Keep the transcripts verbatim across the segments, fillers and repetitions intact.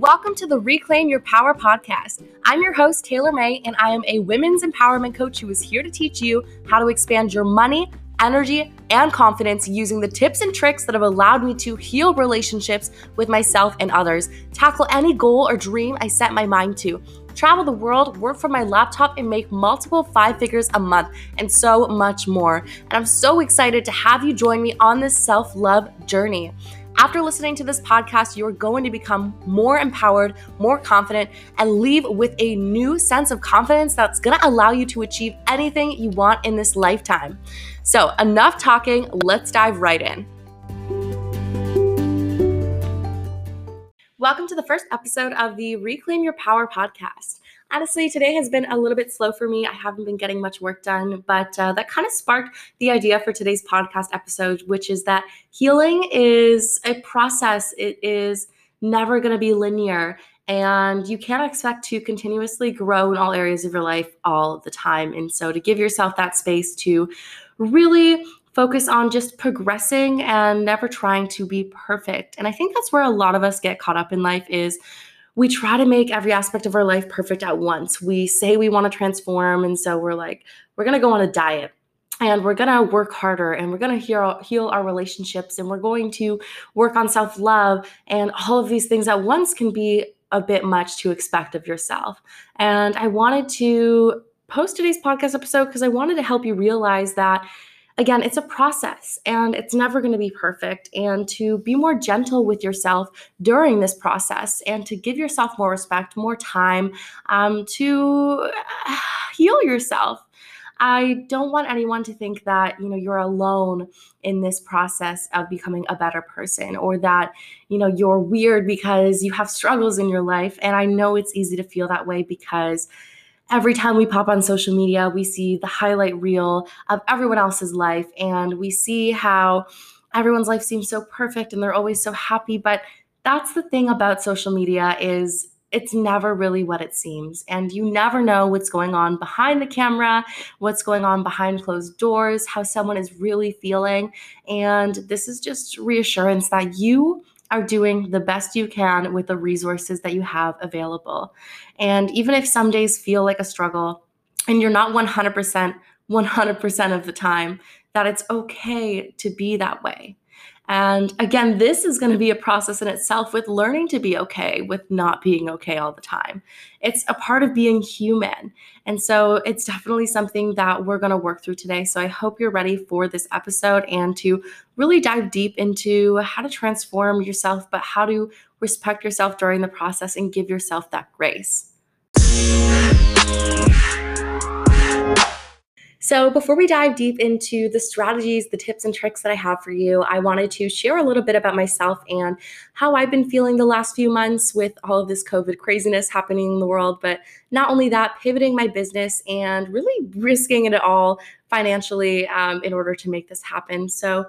Welcome to the Reclaim Your Power podcast. I'm your host, Taylor May, and I am a women's empowerment coach who is here to teach you how to expand your money, energy, and confidence using the tips and tricks that have allowed me to heal relationships with myself and others, tackle any goal or dream I set my mind to, travel the world, work from my laptop, and make multiple five figures a month, and so much more. And I'm so excited to have you join me on this self-love journey. After listening to this podcast, you are going to become more empowered, more confident, and leave with a new sense of confidence that's going to allow you to achieve anything you want in this lifetime. So enough talking, let's dive right in. Welcome to the first episode of the Reclaim Your Power podcast. Honestly, today has been a little bit slow for me. I haven't been getting much work done, but uh, that kind of sparked the idea for today's podcast episode, which is that healing is a process. It is never going to be linear, and you can't expect to continuously grow in all areas of your life all the time. And so to give yourself that space to really focus on just progressing and never trying to be perfect. And I think that's where a lot of us get caught up in life is we try to make every aspect of our life perfect at once. We say we want to transform, and so we're like, we're going to go on a diet, and we're going to work harder, and we're going to heal, heal our relationships, and we're going to work on self-love, and all of these things at once can be a bit much to expect of yourself. And I wanted to post today's podcast episode because I wanted to help you realize that, again, it's a process and it's never going to be perfect, and to be more gentle with yourself during this process and to give yourself more respect, more time um, to heal yourself. I don't want anyone to think that, you know, you're alone in this process of becoming a better person, or that, you know, you're weird because you have struggles in your life. And I know it's easy to feel that way because every time we pop on social media, we see the highlight reel of everyone else's life, and we see how everyone's life seems so perfect and they're always so happy. But that's the thing about social media is it's never really what it seems, and you never know what's going on behind the camera, what's going on behind closed doors, how someone is really feeling. And this is just reassurance that you are doing the best you can with the resources that you have available. And even if some days feel like a struggle and you're not one hundred percent, one hundred percent of the time, that it's okay to be that way. And again, this is going to be a process in itself with learning to be okay with not being okay all the time. It's a part of being human. And so it's definitely something that we're going to work through today. So I hope you're ready for this episode and to really dive deep into how to transform yourself, but how to respect yourself during the process and give yourself that grace. So before we dive deep into the strategies, the tips and tricks that I have for you, I wanted to share a little bit about myself and how I've been feeling the last few months with all of this COVID craziness happening in the world. But not only that, pivoting my business and really risking it all financially um, in order to make this happen. So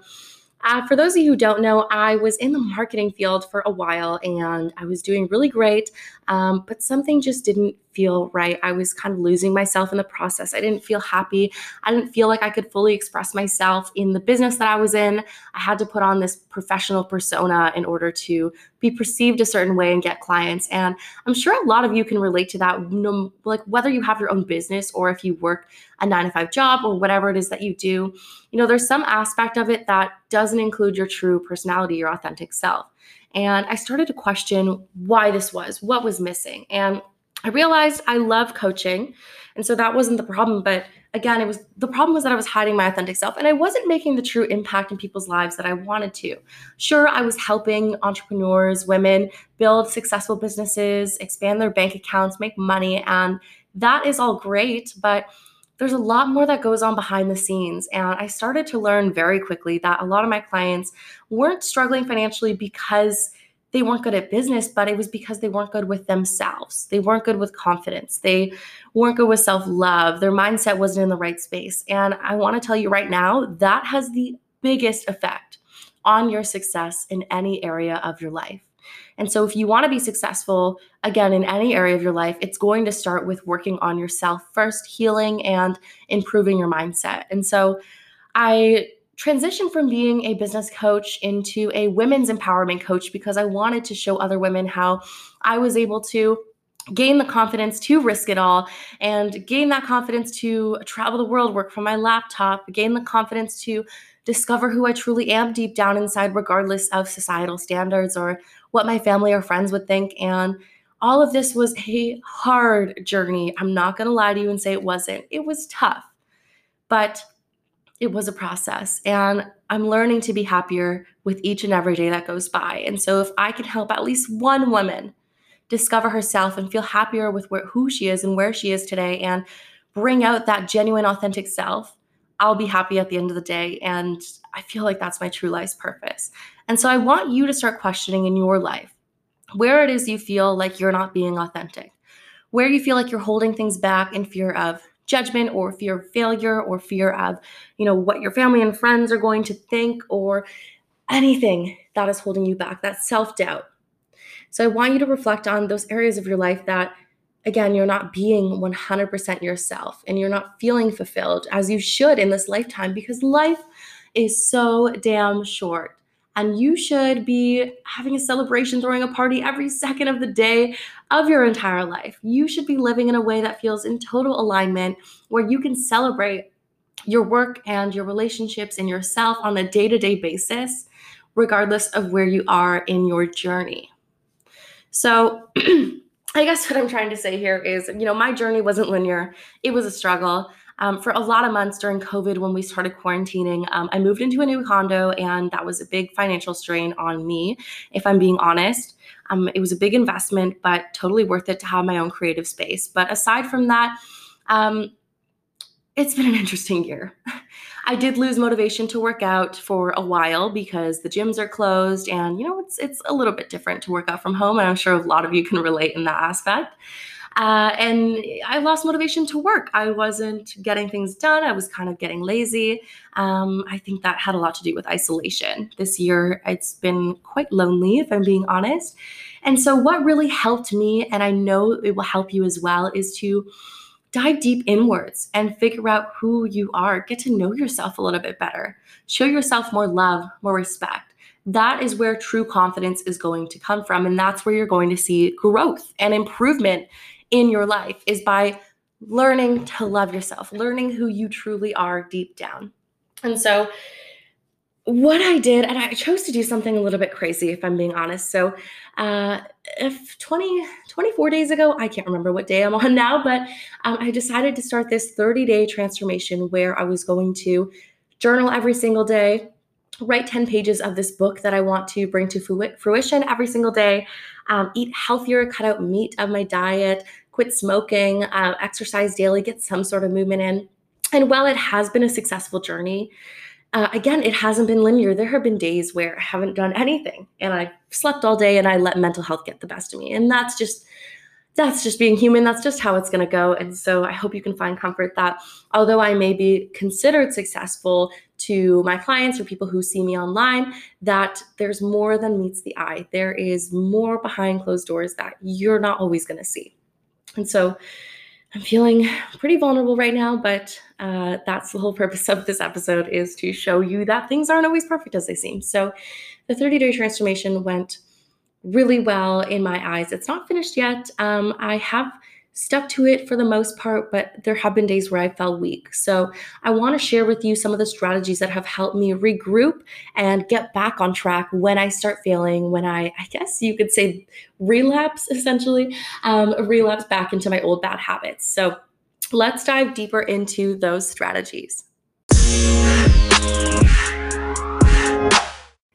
uh, for those of you who don't know, I was in the marketing field for a while and I was doing really great, um, but something just didn't feel right. I was kind of losing myself in the process. I didn't feel happy. I didn't feel like I could fully express myself in the business that I was in. I had to put on this professional persona in order to be perceived a certain way and get clients. And I'm sure a lot of you can relate to that, no, like whether you have your own business or if you work a nine to five job or whatever it is that you do, you know, there's some aspect of it that doesn't include your true personality, your authentic self. And I started to question why this was, what was missing. And I realized I love coaching, and so that wasn't the problem. But again, it was the problem was that I was hiding my authentic self, and I wasn't making the true impact in people's lives that I wanted to. Sure, I was helping entrepreneurs, women build successful businesses, expand their bank accounts, make money, and that is all great, but there's a lot more that goes on behind the scenes. And I started to learn very quickly that a lot of my clients weren't struggling financially because they weren't good at business, but it was because they weren't good with themselves. They weren't good with confidence. They weren't good with self-love. Their mindset wasn't in the right space. And I want to tell you right now, that has the biggest effect on your success in any area of your life. And so if you want to be successful, again, in any area of your life, it's going to start with working on yourself first, healing and improving your mindset. And so I transition from being a business coach into a women's empowerment coach because I wanted to show other women how I was able to gain the confidence to risk it all and gain that confidence to travel the world, work from my laptop, gain the confidence to discover who I truly am deep down inside, regardless of societal standards or what my family or friends would think. And all of this was a hard journey. I'm not going to lie to you and say it wasn't. It was tough, but it was a process. And I'm learning to be happier with each and every day that goes by. And so if I can help at least one woman discover herself and feel happier with where, who she is and where she is today and bring out that genuine, authentic self, I'll be happy at the end of the day. And I feel like that's my true life's purpose. And so I want you to start questioning in your life where it is you feel like you're not being authentic, where you feel like you're holding things back in fear of judgment or fear of failure or fear of, you know, what your family and friends are going to think or anything that is holding you back, that self-doubt. So I want you to reflect on those areas of your life that, again, you're not being one hundred percent yourself and you're not feeling fulfilled as you should in this lifetime, because life is so damn short. And you should be having a celebration, throwing a party every second of the day of your entire life. You should be living in a way that feels in total alignment, where you can celebrate your work and your relationships and yourself on a day-to-day basis, regardless of where you are in your journey. So I guess what I'm trying to say here is, you know, my journey wasn't linear. It was a struggle. Um, for a lot of months during COVID, when we started quarantining, um, I moved into a new condo, and that was a big financial strain on me, if I'm being honest. Um, it was a big investment, but totally worth it to have my own creative space. But aside from that, um, it's been an interesting year. I did lose motivation to work out for a while because the gyms are closed, and, you know, it's it's a little bit different to work out from home, and I'm sure a lot of you can relate in that aspect. Uh, and I lost motivation to work. I wasn't getting things done. I was kind of getting lazy. Um, I think that had a lot to do with isolation. This year, it's been quite lonely, if I'm being honest. And so what really helped me, and I know it will help you as well, is to dive deep inwards and figure out who you are. Get to know yourself a little bit better. Show yourself more love, more respect. That is where true confidence is going to come from. And that's where you're going to see growth and improvement in your life, is by learning to love yourself, learning who you truly are deep down. And so what I did, and I chose to do something a little bit crazy, if I'm being honest. So uh, if twenty, twenty-four days ago, I can't remember what day I'm on now, but um, I decided to start this thirty-day transformation where I was going to journal every single day, write ten pages of this book that I want to bring to fruition every single day, um, eat healthier, cut out meat of my diet, quit smoking, uh, exercise daily, get some sort of movement in. And while it has been a successful journey, uh, again, it hasn't been linear. There have been days where I haven't done anything and I slept all day and I let mental health get the best of me. And that's just That's just being human. That's just how it's going to go. And so I hope you can find comfort that although I may be considered successful to my clients or people who see me online, that there's more than meets the eye. There is more behind closed doors that you're not always going to see. And so I'm feeling pretty vulnerable right now, but uh, that's the whole purpose of this episode, is to show you that things aren't always perfect as they seem. So the thirty-day transformation went really well in my eyes. It's not finished yet. Um, I have stuck to it for the most part, but there have been days where I felt weak. So I want to share with you some of the strategies that have helped me regroup and get back on track when I start failing, when I, I guess you could say relapse, essentially, um, relapse back into my old bad habits. So let's dive deeper into those strategies.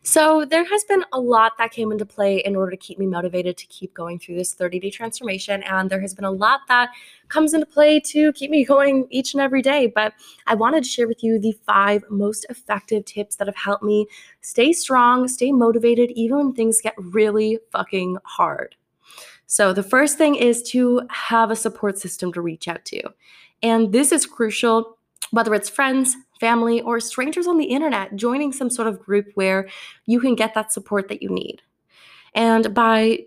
So there has been a lot that came into play in order to keep me motivated to keep going through this thirty-day transformation, and there has been a lot that comes into play to keep me going each and every day, but I wanted to share with you the five most effective tips that have helped me stay strong, stay motivated, even when things get really fucking hard. So the first thing is to have a support system to reach out to, and this is crucial, whether it's friends, family, or strangers on the internet, joining some sort of group where you can get that support that you need. And by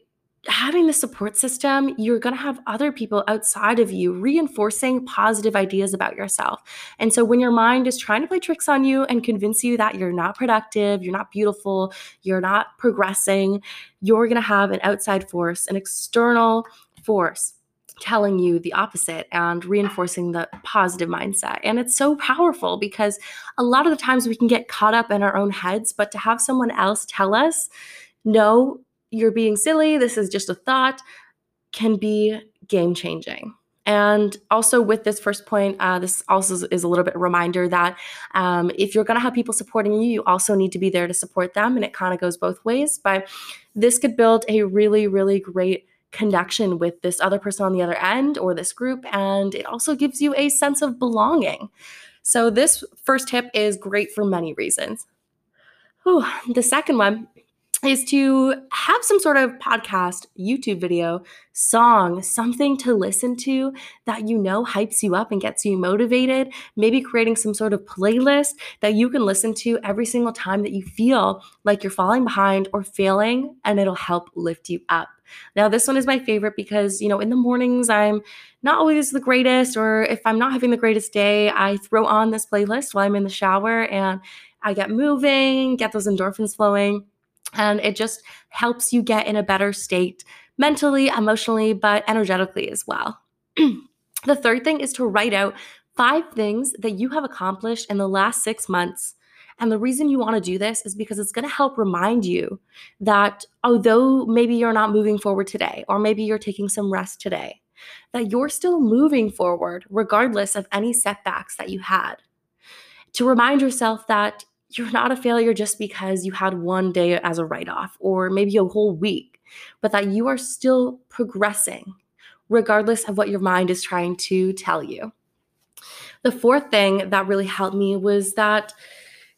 having the support system, you're going to have other people outside of you reinforcing positive ideas about yourself. And so when your mind is trying to play tricks on you and convince you that you're not productive, you're not beautiful, you're not progressing, you're going to have an outside force, an external force telling you the opposite and reinforcing the positive mindset. And it's so powerful because a lot of the times we can get caught up in our own heads, but to have someone else tell us, no, you're being silly, this is just a thought, can be game-changing. And also with this first point, uh, this also is a little bit a reminder that um, if you're going to have people supporting you, you also need to be there to support them. And it kind of goes both ways. But this could build a really, really great connection with this other person on the other end or this group. And it also gives you a sense of belonging. So this first tip is great for many reasons. Whew. The second one is to have some sort of podcast, YouTube video, song, something to listen to that you know hypes you up and gets you motivated. Maybe creating some sort of playlist that you can listen to every single time that you feel like you're falling behind or failing, and it'll help lift you up. Now, this one is my favorite because, you know, in the mornings, I'm not always the greatest, or if I'm not having the greatest day, I throw on this playlist while I'm in the shower and I get moving, get those endorphins flowing. And it just helps you get in a better state mentally, emotionally, but energetically as well. The third thing is to write out five things that you have accomplished in the last six months. And the reason you want to do this is because it's going to help remind you that although maybe you're not moving forward today, or maybe you're taking some rest today, that you're still moving forward regardless of any setbacks that you had. To remind yourself that you're not a failure just because you had one day as a write-off or maybe a whole week, but that you are still progressing regardless of what your mind is trying to tell you. The fourth thing that really helped me was that,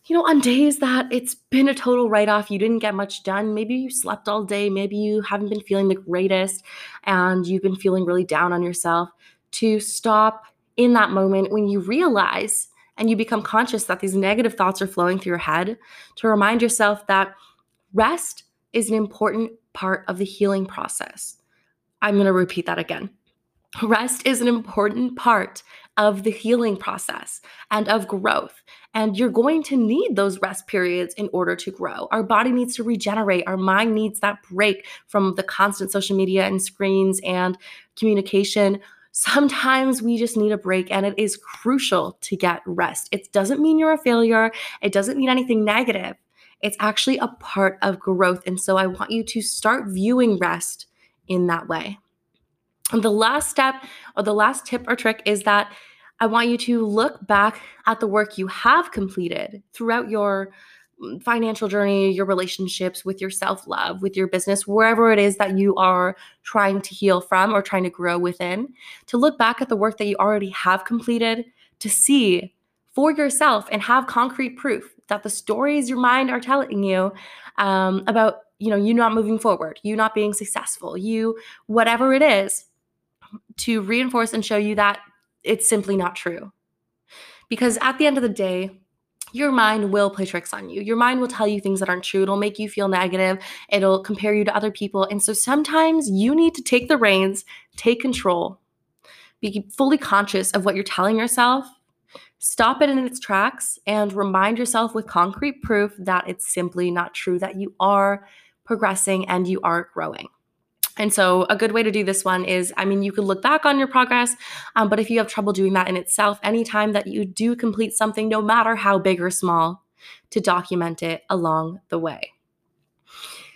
you know, on days that it's been a total write-off, you didn't get much done, maybe you slept all day, maybe you haven't been feeling the greatest and you've been feeling really down on yourself, to stop in that moment when you realize and you become conscious that these negative thoughts are flowing through your head, to remind yourself that rest is an important part of the healing process. I'm going to repeat that again. Rest is an important part of the healing process and of growth. And you're going to need those rest periods in order to grow. Our body needs to regenerate. Our mind needs that break from the constant social media and screens and communication. Sometimes we just need a break, and it is crucial to get rest. It doesn't mean you're a failure. It doesn't mean anything negative. It's actually a part of growth. And so I want you to start viewing rest in that way. And the last step or the last tip or trick is that I want you to look back at the work you have completed throughout your financial journey, your relationships, with your self-love, with your business, wherever it is that you are trying to heal from or trying to grow within, to look back at the work that you already have completed, to see for yourself and have concrete proof that the stories your mind are telling you um, about, you know, you not moving forward, you not being successful, you, whatever it is, to reinforce and show you that it's simply not true. Because at the end of the day, your mind will play tricks on you. Your mind will tell you things that aren't true. It'll make you feel negative. It'll compare you to other people. And so sometimes you need to take the reins, take control, be fully conscious of what you're telling yourself, stop it in its tracks, and remind yourself with concrete proof that it's simply not true, that you are progressing and you are growing. And so a good way to do this one is, I mean, you could look back on your progress, um, but if you have trouble doing that in itself, anytime that you do complete something, no matter how big or small, to document it along the way.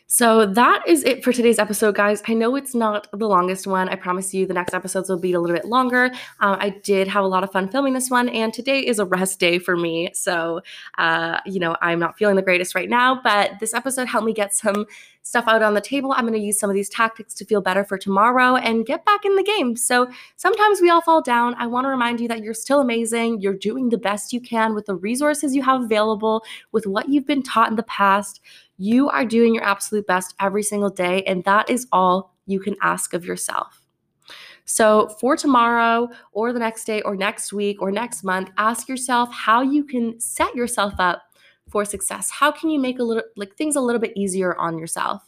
So that is it for today's episode, guys. I know it's not the longest one. I promise you the next episodes will be a little bit longer. Uh, I did have a lot of fun filming this one, and today is a rest day for me. So, uh, you know, I'm not feeling the greatest right now, but this episode helped me get some stuff out on the table. I'm going to use some of these tactics to feel better for tomorrow and get back in the game. So sometimes we all fall down. I want to remind you that you're still amazing. You're doing the best you can with the resources you have available, with what you've been taught in the past. You are doing your absolute best every single day, and that is all you can ask of yourself. So for tomorrow or the next day or next week or next month, ask yourself how you can set yourself up for success. How can you make a little like things a little bit easier on yourself?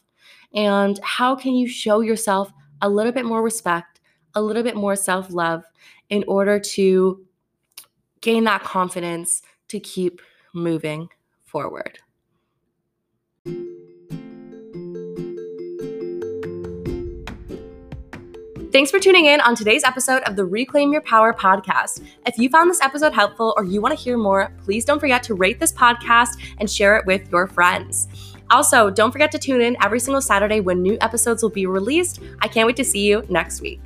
And how can you show yourself a little bit more respect, a little bit more self-love in order to gain that confidence to keep moving forward? Thanks for tuning in on today's episode of the Reclaim Your Power podcast. If you found this episode helpful or you want to hear more, please don't forget to rate this podcast and share it with your friends. Also, don't forget to tune in every single Saturday when new episodes will be released. I can't wait to see you next week.